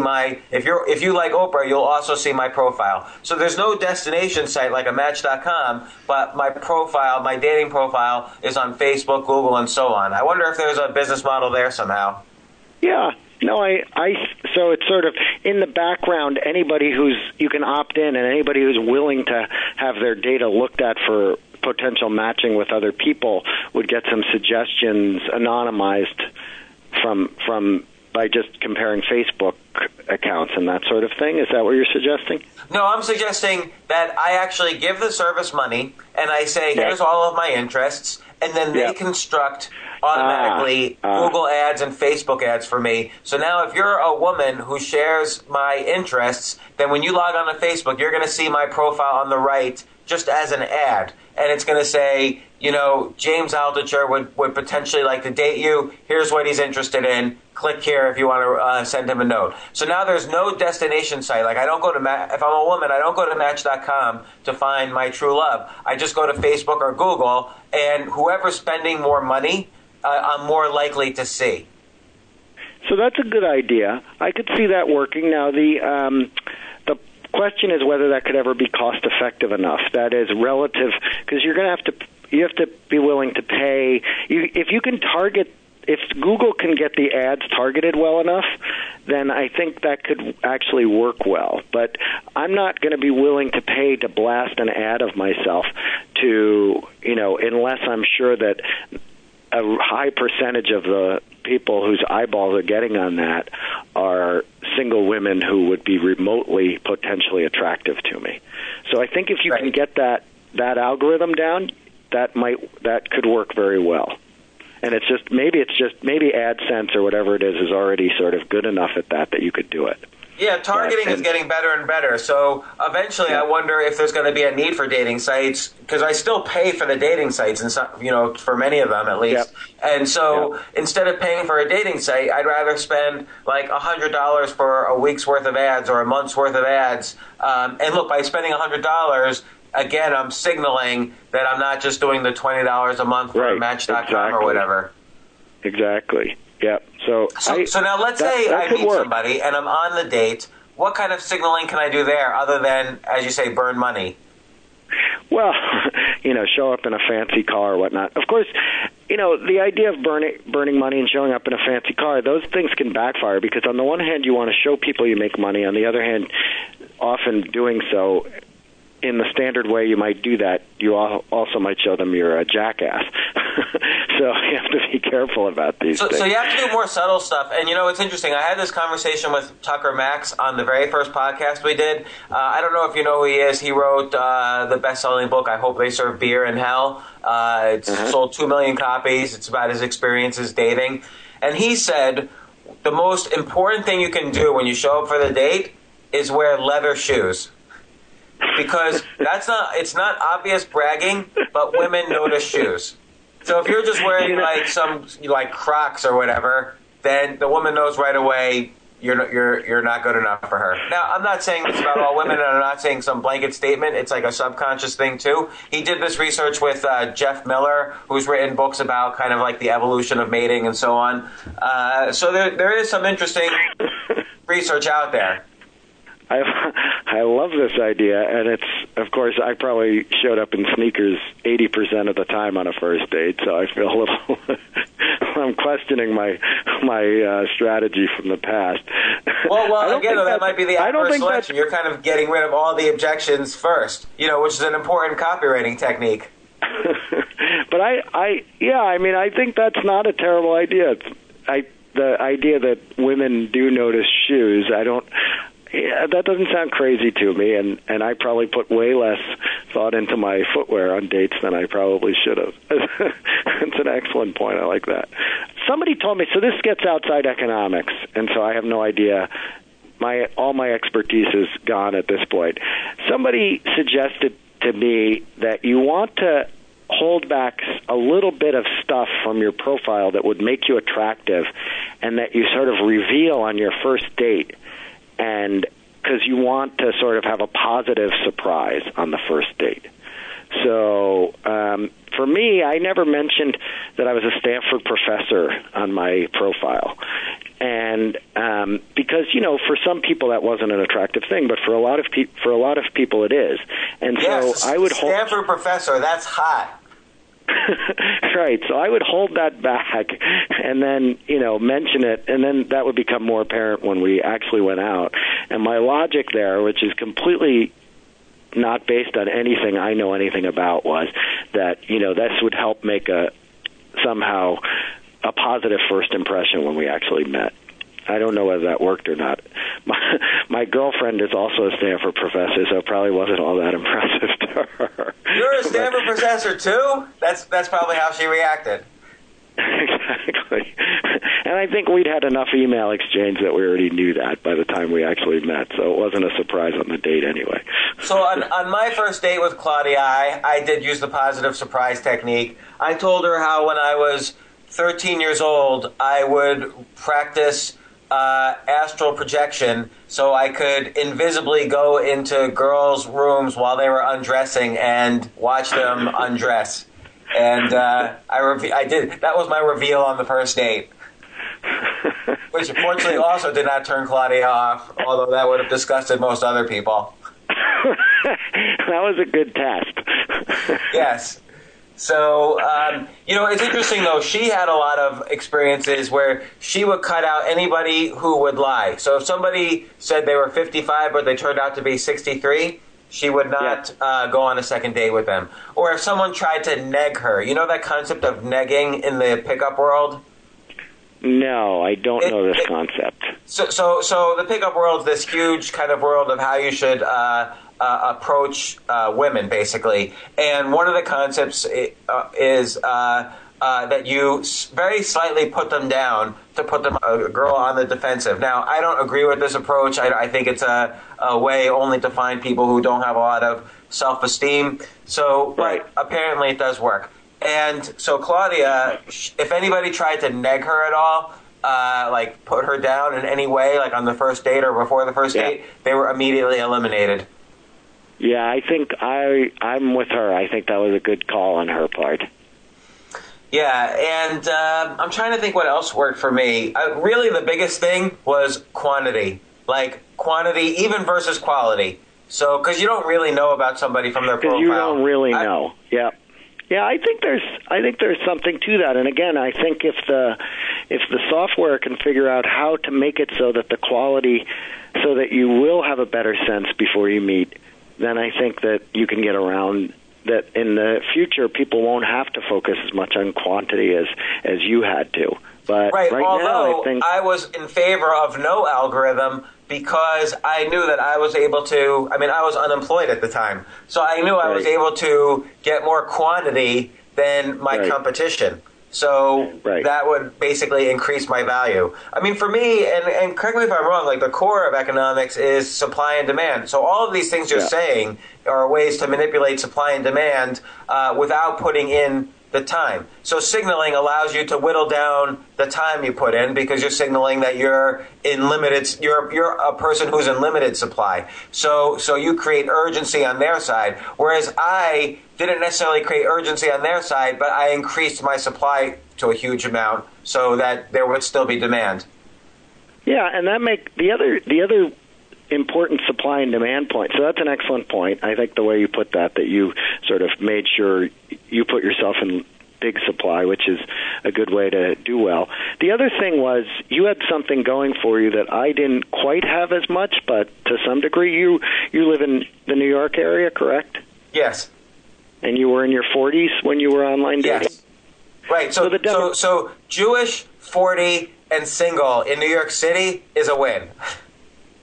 if you like Oprah, you'll also see my profile. So there's no destination site like a Match.com, but my profile, my dating profile, is on Facebook, Google, and so on. I wonder if there's a business model there somehow. Yeah. No, so it's sort of in the background, anybody you can opt in, and anybody who's willing to have their data looked at for potential matching with other people would get some suggestions anonymized from by just comparing Facebook accounts and that sort of thing. Is that what you're suggesting? No, I'm suggesting that I actually give the service money and I say, here's all of my interests, and then they construct automatically Google ads and Facebook ads for me. So now if you're a woman who shares my interests, then when you log on to Facebook, you're going to see my profile on the right just as an ad. And it's going to say, you know, James Altucher would potentially like to date you. Here's what he's interested in. Click here if you want to send him a note. So now there's no destination site. Like, if I'm a woman, I don't go to Match.com to find my true love. I just go to Facebook or Google, and whoever's spending more money, I'm more likely to see. So that's a good idea. I could see that working. Now, the question is whether that could ever be cost effective enough. That is relative, because you're going to have to be willing to pay. If you can target, if Google can get the ads targeted well enough, then I think that could actually work well. But I'm not going to be willing to pay to blast an ad of myself unless I'm sure that a high percentage of the people whose eyeballs are getting on that are single women who would be remotely potentially attractive to me. So I think if you can get that algorithm down, that could work very well. And maybe AdSense or whatever it is already sort of good enough at that you could do it. Yeah, targeting is getting better and better. So eventually, I wonder if there's going to be a need for dating sites, because I still pay for the dating sites, and some, you know, for many of them at least. Yeah. And so instead of paying for a dating site, I'd rather spend like $100 for a week's worth of ads or a month's worth of ads. And look, by spending $100, again, I'm signaling that I'm not just doing the $20 a month for Match.com or whatever. Exactly. Yeah. So now let's say I meet somebody and I'm on the date. What kind of signaling can I do there other than, as you say, burn money? Well, you know, show up in a fancy car or whatnot. Of course, you know, the idea of burning money and showing up in a fancy car, those things can backfire, because on the one hand, you want to show people you make money. On the other hand, often doing so in the standard way you might do that, you also might show them you're a jackass. So you have to be careful about these things. So you have to do more subtle stuff. And, you know, it's interesting. I had this conversation with Tucker Max on the very first podcast we did. I don't know if you know who he is. He wrote the best-selling book, I Hope They Serve Beer in Hell. It's sold 2 million copies. It's about his experiences dating. And he said the most important thing you can do when you show up for the date is wear leather shoes. Because it's not obvious bragging, but women notice shoes. So if you're just wearing like some Crocs or whatever, then the woman knows right away you're not good enough for her. Now, I'm not saying this about all women, and I'm not saying some blanket statement. It's like a subconscious thing too. He did this research with Jeff Miller, who's written books about kind of like the evolution of mating and so on. So there is some interesting research out there. I love this idea, and it's, of course, I probably showed up in sneakers 80% of the time on a first date, so I feel a little, I'm questioning my strategy from the past. Well, again, that might be the adverse selection. You're kind of getting rid of all the objections first, you know, which is an important copywriting technique. But I think that's not a terrible idea. The idea that women do notice shoes, Yeah, that doesn't sound crazy to me, and I probably put way less thought into my footwear on dates than I probably should have. That's an excellent point. I like that. Somebody told me, so this gets outside economics, and so I have no idea. All my expertise is gone at this point. Somebody suggested to me that you want to hold back a little bit of stuff from your profile that would make you attractive and that you sort of reveal on your first date. And because you want to sort of have a positive surprise on the first date. So for me, I never mentioned that I was a Stanford professor on my profile. And because, you know, for some people that wasn't an attractive thing, but for a lot of people it is. And so I would hold Stanford professor, that's hot. Right. So I would hold that back and then, you know, mention it, and then that would become more apparent when we actually went out. And my logic there, which is completely not based on anything I know anything about, was that, you know, this would help make a positive first impression when we actually met. I don't know whether that worked or not. My girlfriend is also a Stanford professor, so it probably wasn't all that impressive to her. You're a Stanford professor, too? That's probably how she reacted. Exactly. And I think we'd had enough email exchange that we already knew that by the time we actually met, so it wasn't a surprise on the date anyway. So on my first date with Claudia, I did use the positive surprise technique. I told her how when I was 13 years old, I would practice astral projection so I could invisibly go into girls' rooms while they were undressing and watch them undress. And I did. That was my reveal on the first date, which fortunately also did not turn Claudia off, although that would have disgusted most other people. That was a good test. Yes. So, you know, it's interesting, though. She had a lot of experiences where she would cut out anybody who would lie. So if somebody said they were 55 but they turned out to be 63, she would not go on a second date with them. Or if someone tried to neg her. You know that concept of negging in the pickup world? No, I don't know this concept. So the pickup world is this huge kind of world of how you should approach women, basically. And one of the concepts is that you very slightly put them down to put them a girl on the defensive. Now, I don't agree with this approach. I think it's a way only to find people who don't have a lot of self-esteem. So, right. But apparently it does work. And so Claudia, if anybody tried to neg her at all, like put her down in any way, like on the first date or before the first date, they were immediately eliminated. Yeah, I think I'm with her. I think that was a good call on her part. Yeah, and I'm trying to think what else worked for me. Really, the biggest thing was quantity. Like, quantity even versus quality. So, because you don't really know about somebody from their profile. You don't really know, yeah. Yeah, I think there's something to that. And again, I think if the software can figure out how to make it so that the quality, so that you will have a better sense before you meet, then I think that you can get around that in the future people won't have to focus as much on quantity as you had to. But right although now, I was in favor of no algorithm because I knew that I was able to, I was unemployed at the time. So I knew I was able to get more quantity than my competition. So that would basically increase my value. I mean, for me, and correct me if I'm wrong, like the core of economics is supply and demand. So all of these things you're saying are ways to manipulate supply and demand without putting in the time. So signaling allows you to whittle down the time you put in because you're signaling that you're a person who's in limited supply. So you create urgency on their side, whereas I didn't necessarily create urgency on their side, but I increased my supply to a huge amount so that there would still be demand. Yeah, and that make the other important supply and demand point. So that's an excellent point. I think the way you put that you sort of made sure you put yourself in big supply, which is a good way to do well. The other thing was you had something going for you that I didn't quite have as much, but to some degree you live in the New York area, correct? Yes. And you were in your 40s when you were online dating? Yes. Right. So Jewish, 40, and single in New York City is a win.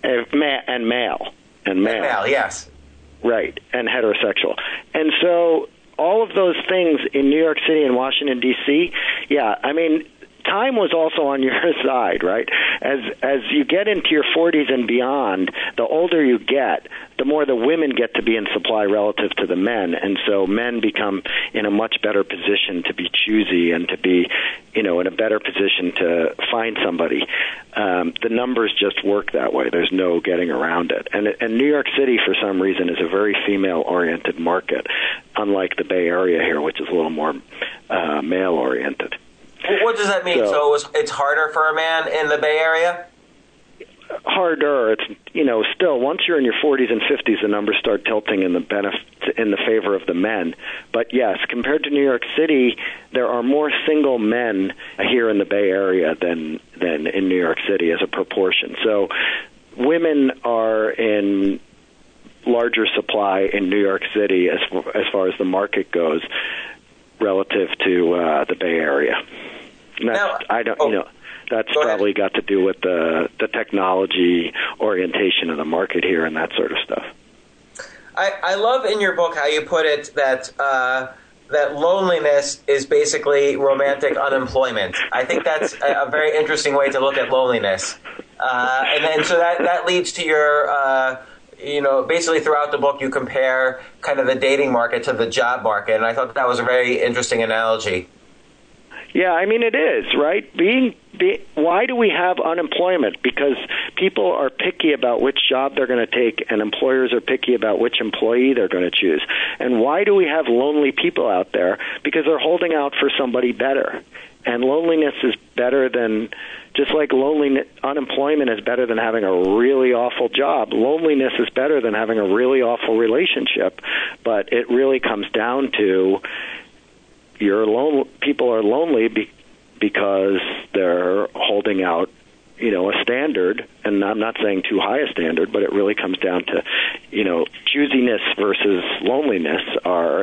And male. And male, yes. Right, and heterosexual. And so all of those things in New York City and Washington, D.C., time was also on your side, right? As you get into your 40s and beyond, the older you get, the more the women get to be in supply relative to the men. And so men become in a much better position to be choosy and to be, in a better position to find somebody. The numbers just work that way. There's no getting around it. And New York City, for some reason, is a very female-oriented market, unlike the Bay Area here, which is a little more male-oriented. What does that mean? So it's harder for a man in the Bay Area? Harder. It's, still, once you're in your 40s and 50s, the numbers start tilting in the favor of the men. But yes, compared to New York City, there are more single men here in the Bay Area than in New York City as a proportion. So women are in larger supply in New York City as far as the market goes relative to the Bay Area. That's probably got to do with the technology orientation of the market here and that sort of stuff. I love in your book how you put it that loneliness is basically romantic unemployment. I think that's a very interesting way to look at loneliness. And then so that leads to your basically throughout the book you compare kind of the dating market to the job market, and I thought that was a very interesting analogy. Yeah, it is, right? Why do we have unemployment? Because people are picky about which job they're going to take, and employers are picky about which employee they're going to choose. And why do we have lonely people out there? Because they're holding out for somebody better. And loneliness is better than, just like unemployment is better than having a really awful job, loneliness is better than having a really awful relationship. But it really comes down to people are lonely because they're holding out, a standard. And I'm not saying too high a standard, but it really comes down to, choosiness versus loneliness.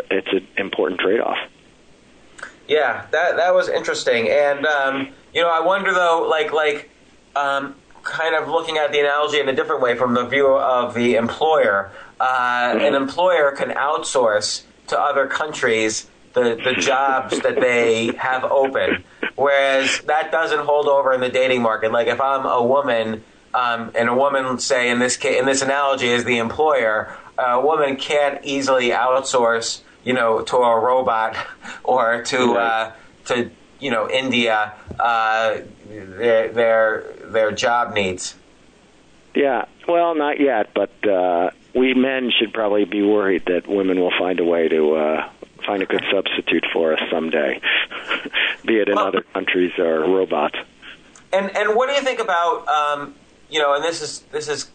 It's an important trade-off. Yeah, that was interesting, and I wonder though, kind of looking at the analogy in a different way from the view of the employer, an employer can outsource to other countries the jobs that they have open, whereas that doesn't hold over in the dating market. Like if I'm a woman, and a woman, say in this case, in this analogy, is the employer, a woman can't easily outsource, you know, to a robot or to India their job needs. Yeah, well, not yet, but we men should probably be worried that women will find a way to find a good substitute for us someday, be it in other countries or robots. And what do you think about and this is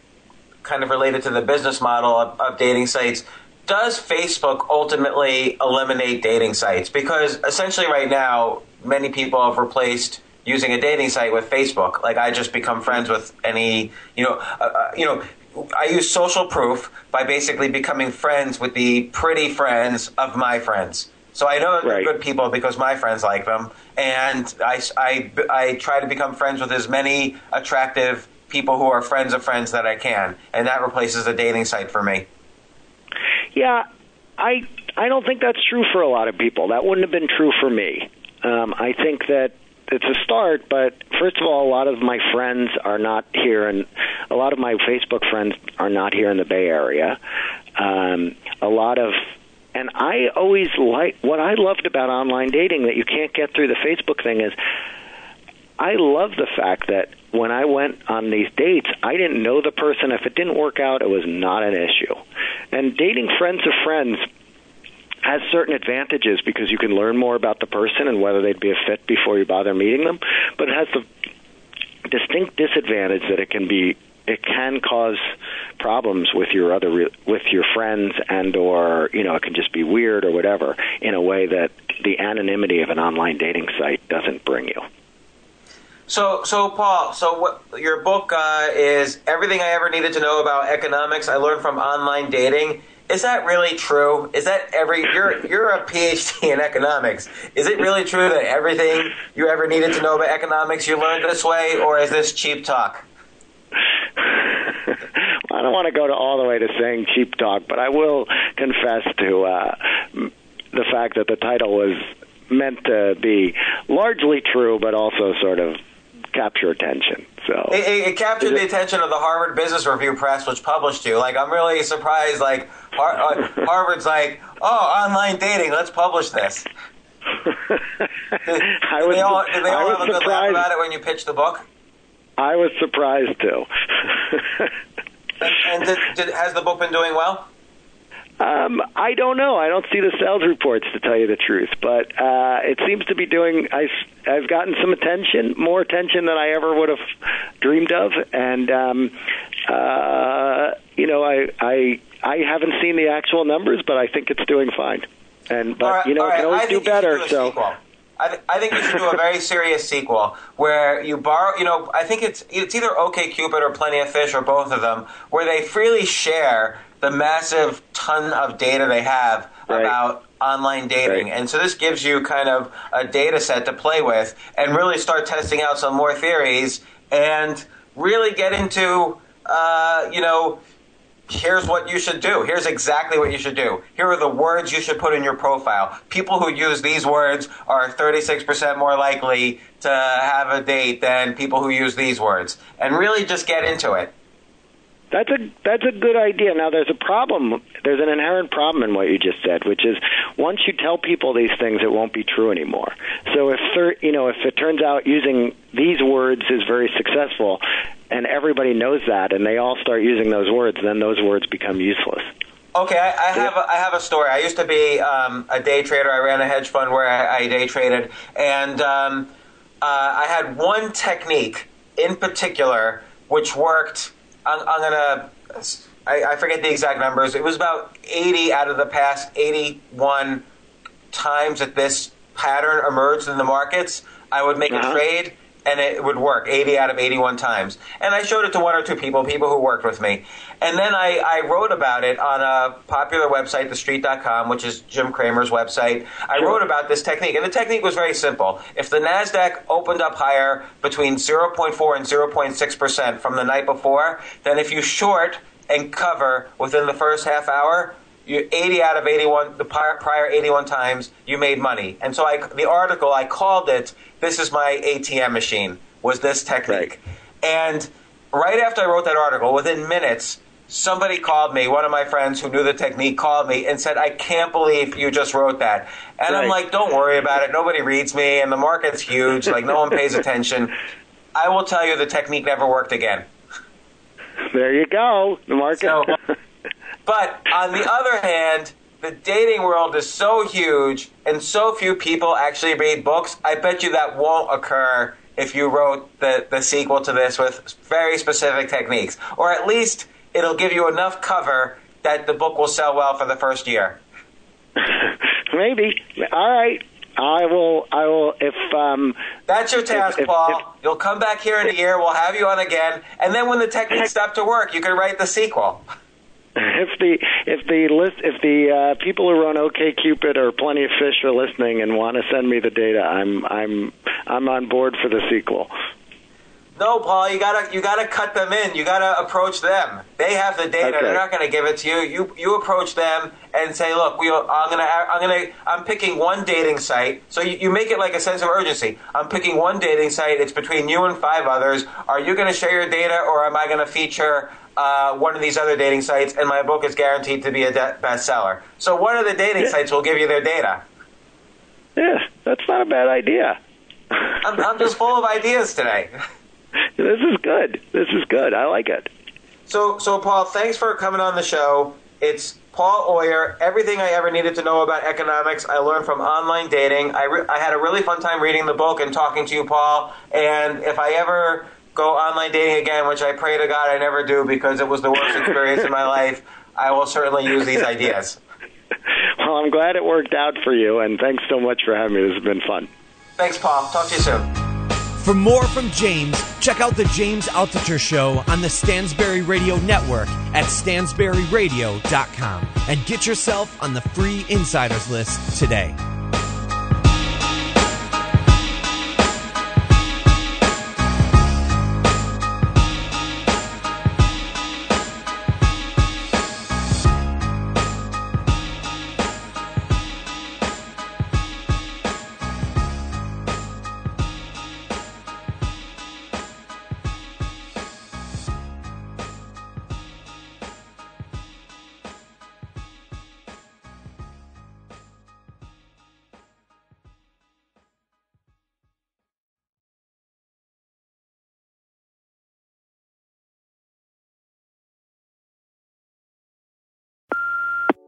kind of related to the business model of dating sites? Does Facebook ultimately eliminate dating sites? Because essentially right now, many people have replaced using a dating site with Facebook. Like I just become friends with any, I use social proof by basically becoming friends with the pretty friends of my friends. So I know they're good people because my friends like them. And I try to become friends with as many attractive people who are friends of friends that I can. And that replaces a dating site for me. Yeah, I don't think that's true for a lot of people. That wouldn't have been true for me. I think that it's a start, but first of all, a lot of my friends are not here, and a lot of my Facebook friends are not here in the Bay Area. And I always what I loved about online dating that you can't get through the Facebook thing is I love the fact that when I went on these dates, I didn't know the person. If it didn't work out, it was not an issue. And dating friends of friends has certain advantages because you can learn more about the person and whether they'd be a fit before you bother meeting them. But it has the distinct disadvantage that it can cause problems with your friends, and or it can just be weird or whatever in a way that the anonymity of an online dating site doesn't bring you. So Paul, your book is Everything I Ever Needed to Know About Economics I Learned from Online Dating. Is that really true? Is that you're a PhD in economics? Is it really true that everything you ever needed to know about economics you learned this way, or is this cheap talk? I don't want to go all the way to saying cheap talk, but I will confess to the fact that the title was meant to be largely true, but also sort of capture attention. So it captured the attention of the Harvard Business Review Press, which published you. Like, I'm really surprised. Like, Harvard's like, oh, online dating, let's publish this. Did they all have a good laugh about it when you pitched the book? I was surprised too. Has the book been doing well? I don't know. I don't see the sales reports, to tell you the truth, but it seems to be doing. I've gotten some attention, more attention than I ever would have dreamed of, and I haven't seen the actual numbers, but I think it's doing fine. And it can always do better. I think you should do a very serious sequel where you borrow, I think it's either OKCupid or Plenty of Fish or both of them, where they freely share the massive ton of data they have about online dating. And so this gives you kind of a data set to play with and really start testing out some more theories and really get into, here's what you should do. Here's exactly what you should do. Here are the words you should put in your profile. People who use these words are 36% more likely to have a date than people who use these words. And really just get into it. That's a good idea. Now, there's a problem. There's an inherent problem in what you just said, which is once you tell people these things, it won't be true anymore. So if it turns out using these words is very successful, and everybody knows that, and they all start using those words, then those words become useless. Okay, I have a story. I used to be a day trader. I ran a hedge fund where I day traded, and I had one technique in particular which worked. I forget the exact numbers. It was about 80 out of the past 81 times that this pattern emerged in the markets. I would make a trade, and it would work 80 out of 81 times. And I showed it to one or two people who worked with me. And then I wrote about it on a popular website, thestreet.com, which is Jim Cramer's website. I wrote about this technique, and the technique was very simple. If the NASDAQ opened up higher between 0.4 and 0.6% from the night before, then if you short and cover within the first half hour, you, 80 out of 81, the prior 81 times you made money. And so the article, I called it, "This is my ATM machine," was this technique. Right. And right after I wrote that article, within minutes, somebody called me, one of my friends who knew the technique called me and said, "I can't believe you just wrote that." And right. I'm like, "Don't worry about it. Nobody reads me and the market's huge. Like, no one pays attention." I will tell you, the technique never worked again. There you go. The market. So, but on the other hand, the dating world is so huge and so few people actually read books. I bet you that won't occur if you wrote the sequel to this with very specific techniques, or at least it'll give you enough cover that the book will sell well for the first year. Maybe. All right. I will. If that's your task, Paul. You'll come back here in a year. We'll have you on again, and then when the techniques stop to work, you can write the sequel. If the people who run OKCupid or Plenty of Fish are listening and want to send me the data, I'm on board for the sequel. No, Paul, you gotta cut them in. You gotta approach them. They have the data. Okay. They're not gonna give it to you. You approach them and say, "Look, I'm picking one dating site." So you make it like a sense of urgency. I'm picking one dating site. It's between you and five others. Are you gonna share your data, or am I gonna feature one of these other dating sites? And my book is guaranteed to be a bestseller. So one of the dating sites will give you their data. Yeah, that's not a bad idea. I'm just full of ideas today. This is good. This is good. I like it. So Paul, thanks for coming on the show. It's Paul Oyer, Everything I Ever Needed to Know About Economics I Learned from Online Dating. I had a really fun time reading the book and talking to you, Paul. And if I ever go online dating again, which I pray to God I never do because it was the worst experience in my life, I will certainly use these ideas. Well, I'm glad it worked out for you, and thanks so much for having me. This has been fun. Thanks, Paul. Talk to you soon. For more from James, check out The James Altucher Show on the Stansberry Radio Network at stansberryradio.com and get yourself on the free insiders list today.